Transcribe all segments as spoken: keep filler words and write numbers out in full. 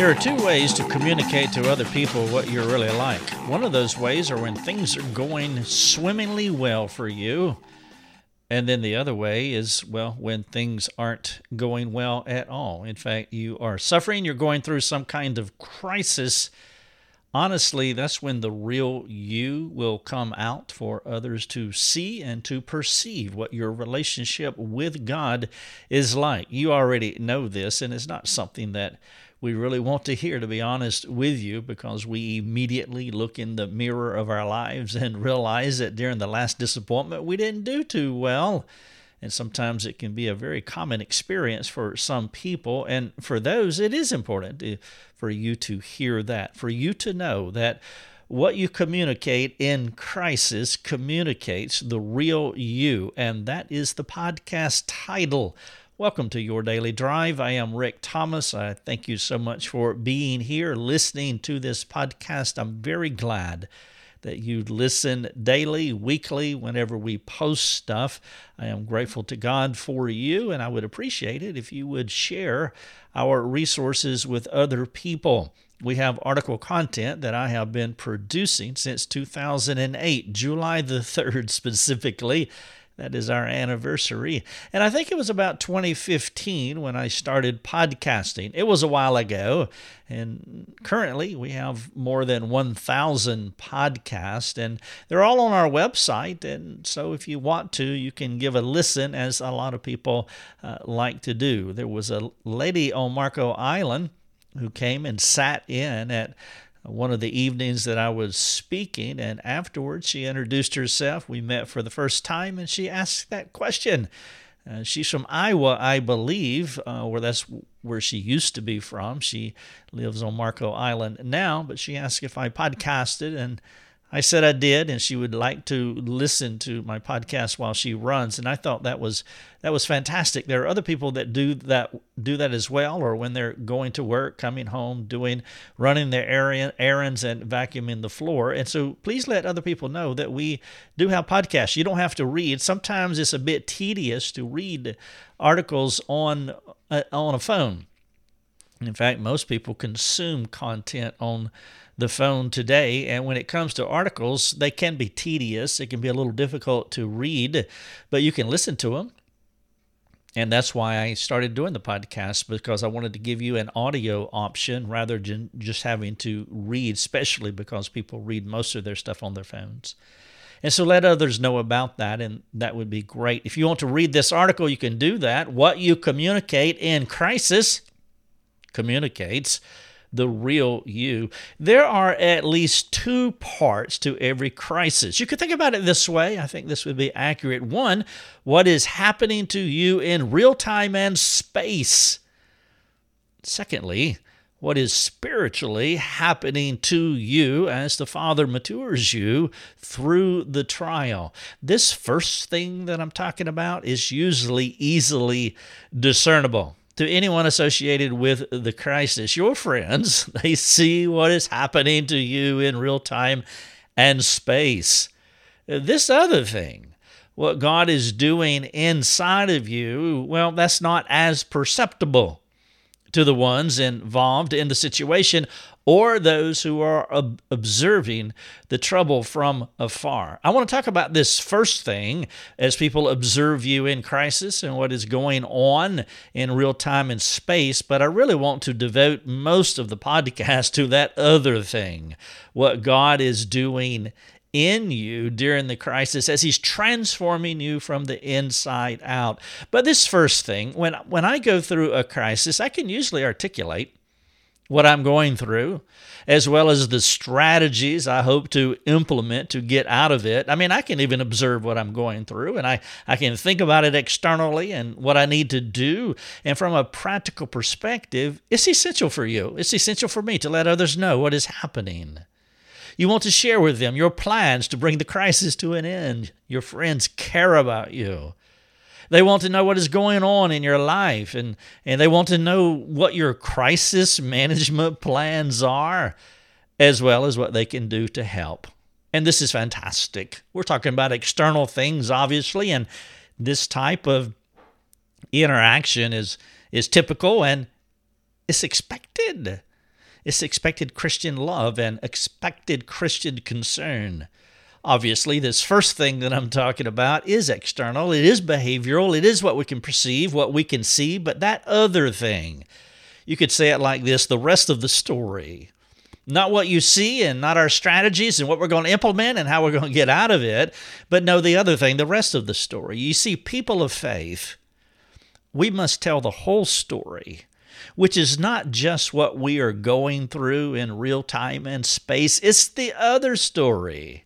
There are two ways to communicate to other people what you're really like. One of those ways are when things are going swimmingly well for you. And then the other way is, well, when things aren't going well at all. In fact, you are suffering, you're going through some kind of crisis. Honestly, that's when the real you will come out for others to see and to perceive what your relationship with God is like. You already know this, and it's not something that we really want to hear, to be honest with you, because we immediately look in the mirror of our lives and realize that during the last disappointment, we didn't do too well. And sometimes it can be a very common experience for some people. And for those, it is important to, for you to hear that, for you to know that what you communicate in crisis communicates the real you. And that is the podcast title. Welcome to Your Daily Drive. I am Rick Thomas. I thank you so much for being here, listening to this podcast. I'm very glad that you listen daily, weekly, whenever we post stuff. I am grateful to God for you, and I would appreciate it if you would share our resources with other people. We have article content that I have been producing since two thousand eight, July the third specifically. That is our anniversary. And I think it was about twenty fifteen when I started podcasting. It was a while ago. And currently, we have more than one thousand podcasts. And they're all on our website. And so if you want to, you can give a listen, as a lot of people uh, like to do. There was a lady on Marco Island who came and sat in at one of the evenings that I was speaking, and afterwards she introduced herself. We met for the first time, and she asked that question. Uh, she's from Iowa, I believe, uh, where that's where she used to be from. She lives on Marco Island now, but she asked if I podcasted, and I said I did, and she would like to listen to my podcast while she runs. And I thought that was that was fantastic. There are other people that do that do that as well, or when they're going to work, coming home, doing running their errands and vacuuming the floor. And so please let other people know that we do have podcasts. You don't have to read. Sometimes it's a bit tedious to read articles on uh, on a phone. In fact, most people consume content on the phone today, and when it comes to articles, they can be tedious. It can be a little difficult to read, but you can listen to them. And that's why I started doing the podcast, because I wanted to give you an audio option rather than just having to read, especially because people read most of their stuff on their phones. And so let others know about that, and that would be great. If you want to read this article, you can do that. What you communicate in crisis communicates the real you. There are at least two parts to every crisis. You could think about it this way. I think this would be accurate. One, what is happening to you in real time and space? Secondly, what is spiritually happening to you as the Father matures you through the trial? This first thing that I'm talking about is usually easily discernible to anyone associated with the crisis. Your friends, they see what is happening to you in real time and space. This other thing, what God is doing inside of you, well, that's not as perceptible to the ones involved in the situation or those who are ob- observing the trouble from afar. I want to talk about this first thing as people observe you in crisis and what is going on in real time and space, but I really want to devote most of the podcast to that other thing, what God is doing in you during the crisis as he's transforming you from the inside out. But this first thing, when when I go through a crisis, I can usually articulate what I'm going through, as well as the strategies I hope to implement to get out of it. I mean, I can even observe what I'm going through, and I, I can think about it externally and what I need to do. And from a practical perspective, it's essential for you. It's essential for me to let others know what is happening. You want to share with them your plans to bring the crisis to an end. Your friends care about you. They want to know what is going on in your life, and, and they want to know what your crisis management plans are, as well as what they can do to help. And this is fantastic. We're talking about external things, obviously, and this type of interaction is, is typical and it's expected. It's expected Christian love and expected Christian concern. Obviously, this first thing that I'm talking about is external. It is behavioral. It is what we can perceive, what we can see. But that other thing, you could say it like this, the rest of the story. Not what you see and not our strategies and what we're going to implement and how we're going to get out of it, but no, the other thing, the rest of the story. You see, people of faith, we must tell the whole story, which is not just what we are going through in real time and space. It's the other story.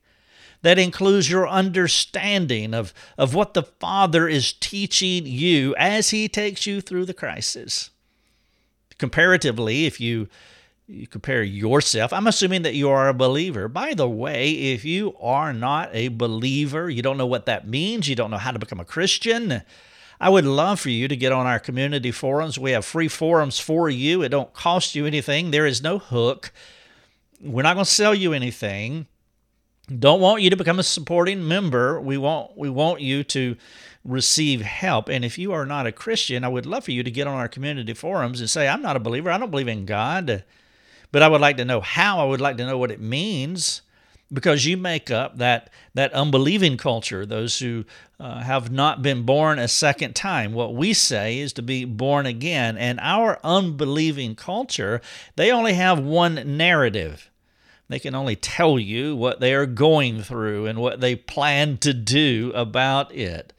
That includes your understanding of, of what the Father is teaching you as He takes you through the crisis. Comparatively, if you, you compare yourself, I'm assuming that you are a believer. By the way, if you are not a believer, you don't know what that means, you don't know how to become a Christian, I would love for you to get on our community forums. We have free forums for you. It don't cost you anything. There is no hook. We're not going to sell you anything. Don't want you to become a supporting member. We want we want you to receive help. And if you are not a Christian, I would love for you to get on our community forums and say, I'm not a believer. I don't believe in God. But I would like to know how. I would like to know what it means. Because you make up that, that unbelieving culture, those who uh, have not been born a second time. What we say is to be born again. And our unbelieving culture, they only have one narrative. They can only tell you what they are going through and what they plan to do about it.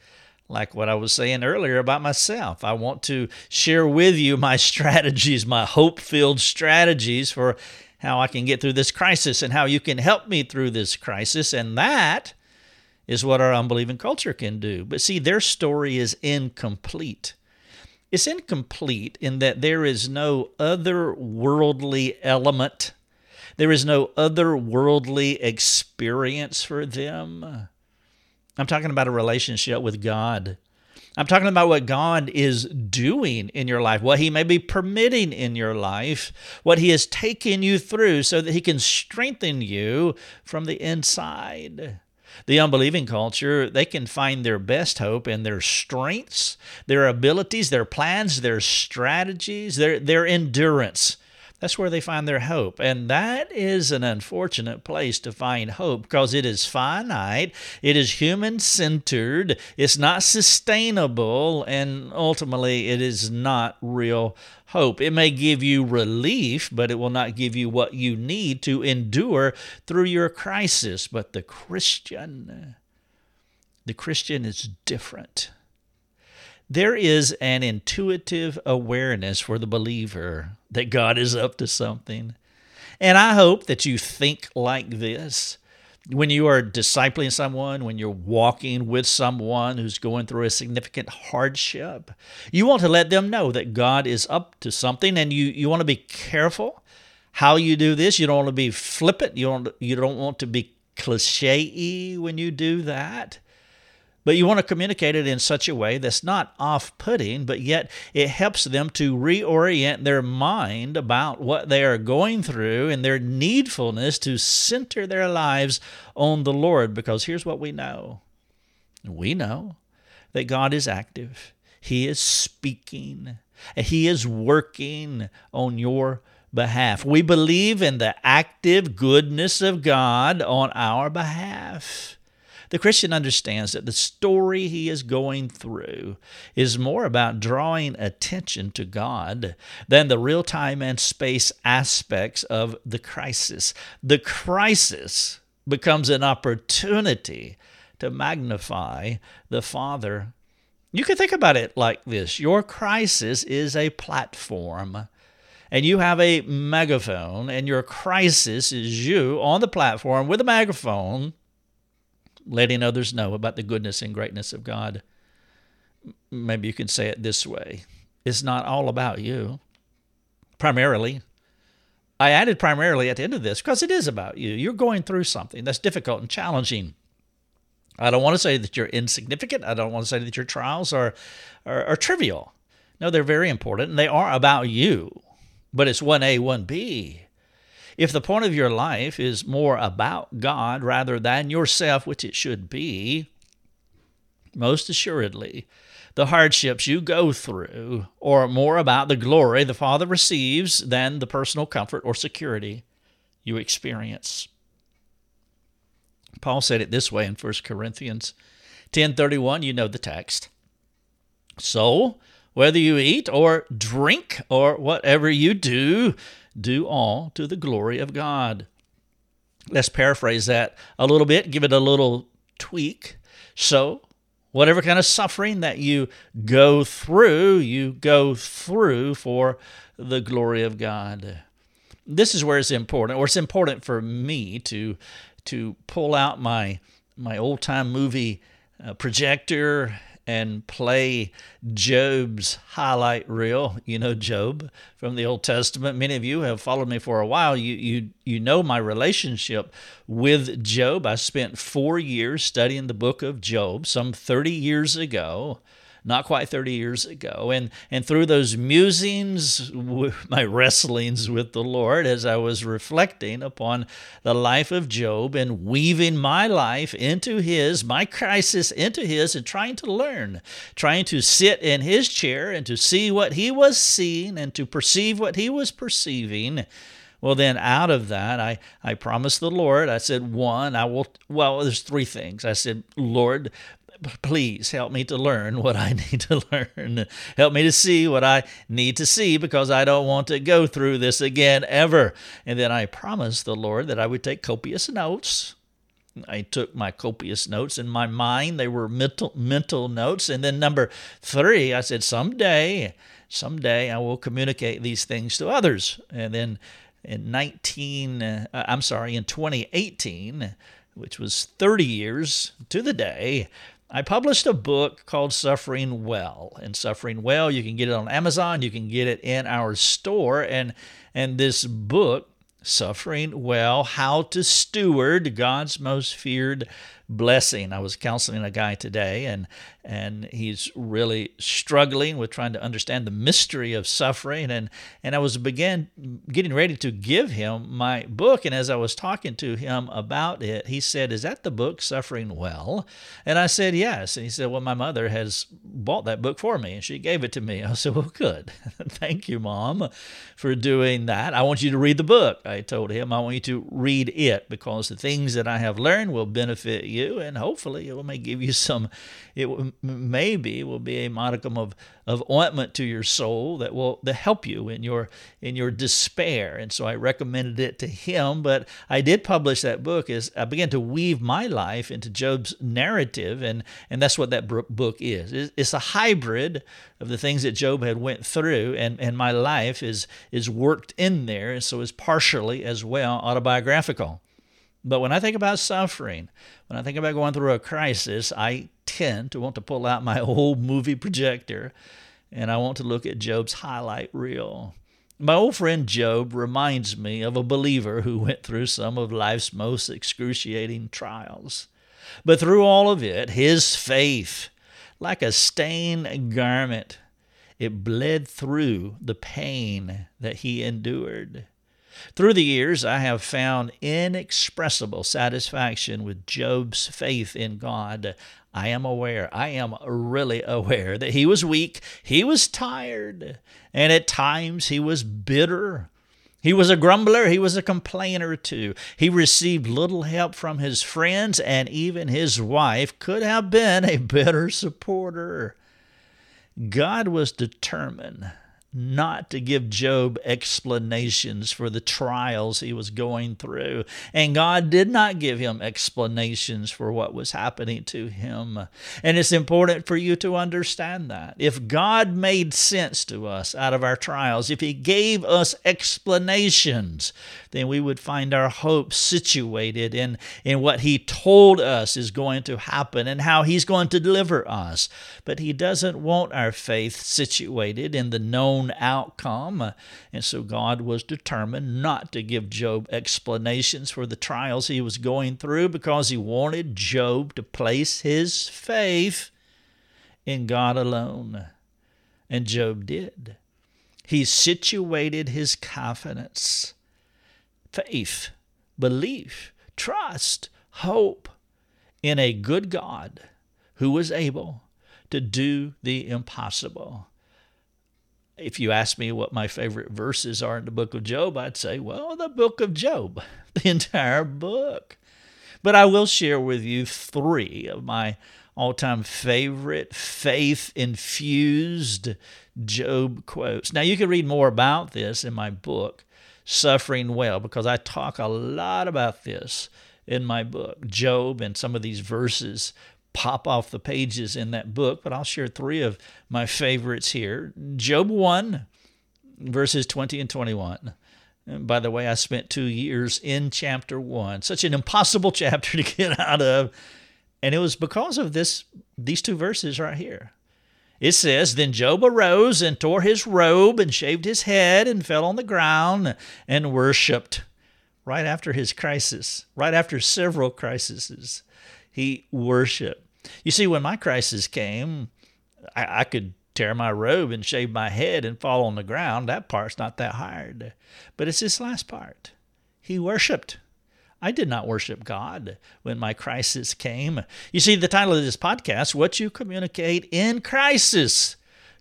Like what I was saying earlier about myself. I want to share with you my strategies, my hope-filled strategies for how I can get through this crisis and how you can help me through this crisis. And that is what our unbelieving culture can do. But see, their story is incomplete. It's incomplete in that there is no otherworldly element. There is no otherworldly experience for them. I'm talking about a relationship with God. I'm talking about what God is doing in your life, what He may be permitting in your life, what He is taking you through so that He can strengthen you from the inside. The unbelieving culture, they can find their best hope in their strengths, their abilities, their plans, their strategies, their, their endurance. That's where they find their hope. And that is an unfortunate place to find hope because it is finite, it is human-centered, it's not sustainable, and ultimately it is not real hope. It may give you relief, but it will not give you what you need to endure through your crisis. But the Christian, the Christian is different. There is an intuitive awareness for the believer that God is up to something. And I hope that you think like this. When you are discipling someone, when you're walking with someone who's going through a significant hardship, you want to let them know that God is up to something, and you, you want to be careful how you do this. You don't want to be flippant. You don't, you don't want to be cliche-y when you do that. But you want to communicate it in such a way that's not off-putting, but yet it helps them to reorient their mind about what they are going through and their needfulness to center their lives on the Lord. Because here's what we know. We know that God is active. He is speaking. He is working on your behalf. We believe in the active goodness of God on our behalf. The Christian understands that the story he is going through is more about drawing attention to God than the real time and space aspects of the crisis. The crisis becomes an opportunity to magnify the Father. You can think about it like this. Your crisis is a platform. And you have a megaphone, and your crisis is you on the platform with a megaphone, letting others know about the goodness and greatness of God. Maybe you could say it this way. It's not all about you, primarily. I added primarily at the end of this because it is about you. You're going through something that's difficult and challenging. I don't want to say that you're insignificant. I don't want to say that your trials are, are, are trivial. No, they're very important, and they are about you. But it's one A, one B. If the point of your life is more about God rather than yourself, which it should be, most assuredly, the hardships you go through are more about the glory the Father receives than the personal comfort or security you experience. Paul said it this way in First Corinthians ten thirty-one, you know the text. So, whether you eat or drink or whatever you do, do all to the glory of God. Let's paraphrase that a little bit, give it a little tweak. So, whatever kind of suffering that you go through, you go through for the glory of God. This is where it's important, or it's important for me to to pull out my my old-time movie uh, projector and play Job's highlight reel. You know Job from the Old Testament. Many of you have followed me for a while. You you you know my relationship with Job. I spent four years studying the book of Job, some thirty years ago, not quite thirty years ago. And and through those musings, my wrestlings with the Lord, as I was reflecting upon the life of Job and weaving my life into his, my crisis into his, and trying to learn, trying to sit in his chair and to see what he was seeing and to perceive what he was perceiving. Well, then out of that, I, I promised the Lord, I said, one, I will, well, there's three things. I said, Lord, please help me to learn what I need to learn. Help me to see what I need to see, because I don't want to go through this again ever. And then I promised the Lord that I would take copious notes. I took my copious notes in my mind. They were mental mental notes. And then number three, I said, someday, someday I will communicate these things to others. And then in nineteen, uh, I'm sorry, in twenty eighteen, which was thirty years to the day, I published a book called Suffering Well. And Suffering Well, you can get it on Amazon, you can get it in our store. And, and this book, Suffering Well, How to Steward God's Most Feared Blessing. I was counseling a guy today, and and he's really struggling with trying to understand the mystery of suffering. And, and I was began getting ready to give him my book, and as I was talking to him about it, he said, "Is that the book, Suffering Well?" And I said, "Yes." And he said, "Well, my mother has bought that book for me, and she gave it to me." I said, "Well, good. Thank you, Mom, for doing that. I want you to read the book." I told him, "I want you to read it, because the things that I have learned will benefit you. You, and hopefully it may give you some, it will, maybe will be a modicum of, of ointment to your soul that will that help you in your in your despair." And so I recommended it to him, but I did publish that book as I began to weave my life into Job's narrative, and, and that's what that book is. It's a hybrid of the things that Job had went through, and, and my life is, is worked in there, and so it's partially as well autobiographical. But when I think about suffering, when I think about going through a crisis, I tend to want to pull out my old movie projector, and I want to look at Job's highlight reel. My old friend Job reminds me of a believer who went through some of life's most excruciating trials. But through all of it, his faith, like a stained garment, it bled through the pain that he endured. Through the years, I have found inexpressible satisfaction with Job's faith in God. I am aware, I am really aware that he was weak, he was tired, and at times he was bitter. He was a grumbler, he was a complainer too. He received little help from his friends, and even his wife could have been a better supporter. God was determined not to give Job explanations for the trials he was going through. And God did not give him explanations for what was happening to him. And it's important for you to understand that. If God made sense to us out of our trials, if he gave us explanations, then we would find our hope situated in, in what he told us is going to happen and how he's going to deliver us. But he doesn't want our faith situated in the known outcome, and so God was determined not to give Job explanations for the trials he was going through, because he wanted Job to place his faith in God alone, and Job did. He situated his confidence, faith, belief, trust, hope in a good God who was able to do the impossible. If you ask me what my favorite verses are in the book of Job, I'd say, well, the book of Job, the entire book. But I will share with you three of my all-time favorite faith-infused Job quotes. Now, you can read more about this in my book, Suffering Well, because I talk a lot about this in my book. Job and some of these verses pop off the pages in that book, but I'll share three of my favorites here. Job one, verses twenty and twenty-one. And by the way, I spent two years in chapter one, such an impossible chapter to get out of. And it was because of this, these two verses right here. It says, "Then Job arose and tore his robe and shaved his head and fell on the ground and worshipped." Right after his crisis, right after several crises, he worshipped. You see, when my crisis came, I, I could tear my robe and shave my head and fall on the ground. That part's not that hard. But it's this last part. He worshipped. I did not worship God when my crisis came. You see, the title of this podcast, What You Communicate in Crisis,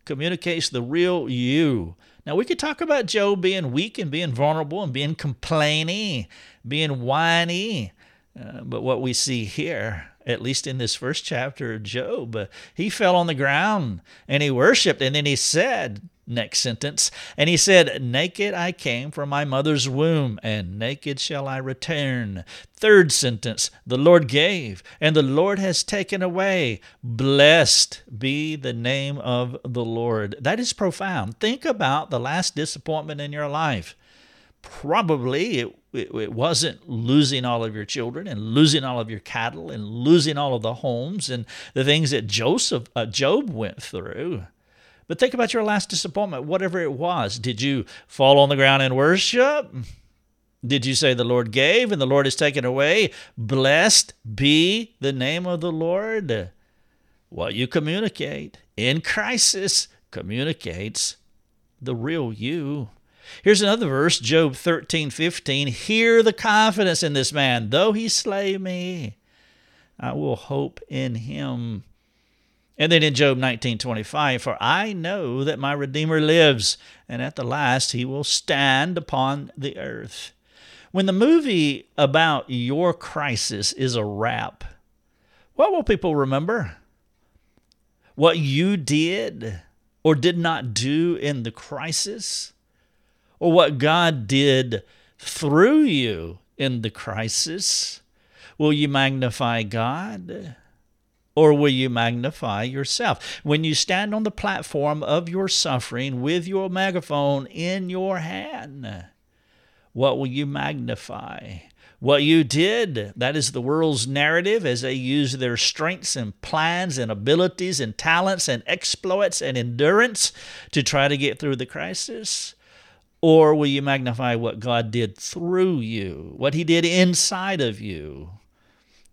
communicates the real you. Now, we could talk about Job being weak and being vulnerable and being complaining, being whiny. Uh, but what we see here, at least in this first chapter of Job, uh, he fell on the ground and he worshipped. And then he said, next sentence, and he said, "Naked I came from my mother's womb, and naked shall I return." Third sentence, "The Lord gave, and the Lord has taken away. Blessed be the name of the Lord." That is profound. Think about the last disappointment in your life. Probably it, it, it wasn't losing all of your children and losing all of your cattle and losing all of the homes and the things that Joseph, uh, Job went through. But think about your last disappointment, whatever it was. Did you fall on the ground and worship? Did you say, "The Lord gave and the Lord has taken away. Blessed be the name of the Lord"? What you communicate in crisis communicates the real you. Here's another verse, Job thirteen fifteen. "Hear the confidence in this man. Though he slay me, I will hope in him." And then in Job nineteen twenty-five, "For I know that my Redeemer lives, and at the last he will stand upon the earth." When the movie about your crisis is a wrap, what will people remember? What you did or did not do in the crisis? Or what God did through you in the crisis? Will you magnify God? Or will you magnify yourself? When you stand on the platform of your suffering with your megaphone in your hand, what will you magnify? What you did, that is the world's narrative as they use their strengths and plans and abilities and talents and exploits and endurance to try to get through the crisis. Or will you magnify what God did through you, what he did inside of you?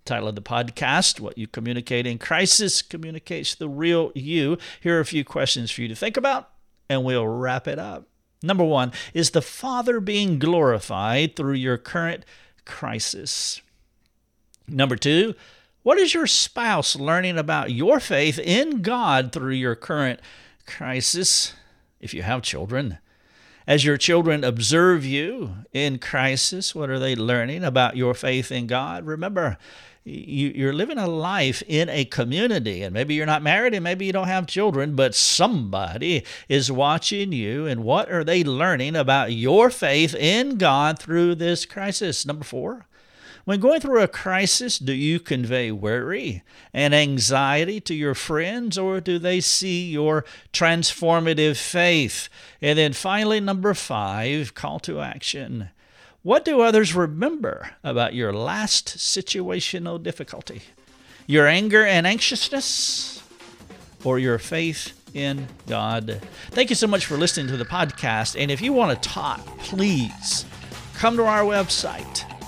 Title of the podcast, What You Communicate in Crisis communicates the real you. Here are a few questions for you to think about, and we'll wrap it up. Number one, is the Father being glorified through your current crisis? Number two, what is your spouse learning about your faith in God through your current crisis, if you have children? As your children observe you in crisis, what are they learning about your faith in God? Remember, you're living a life in a community, and maybe you're not married and maybe you don't have children, but somebody is watching you, and what are they learning about your faith in God through this crisis? Number four, when going through a crisis, do you convey worry and anxiety to your friends, or do they see your transformative faith? And then finally, number five, call to action. What do others remember about your last situational difficulty? Your anger and anxiousness, or your faith in God? Thank you so much for listening to the podcast. And if you want to talk, please come to our website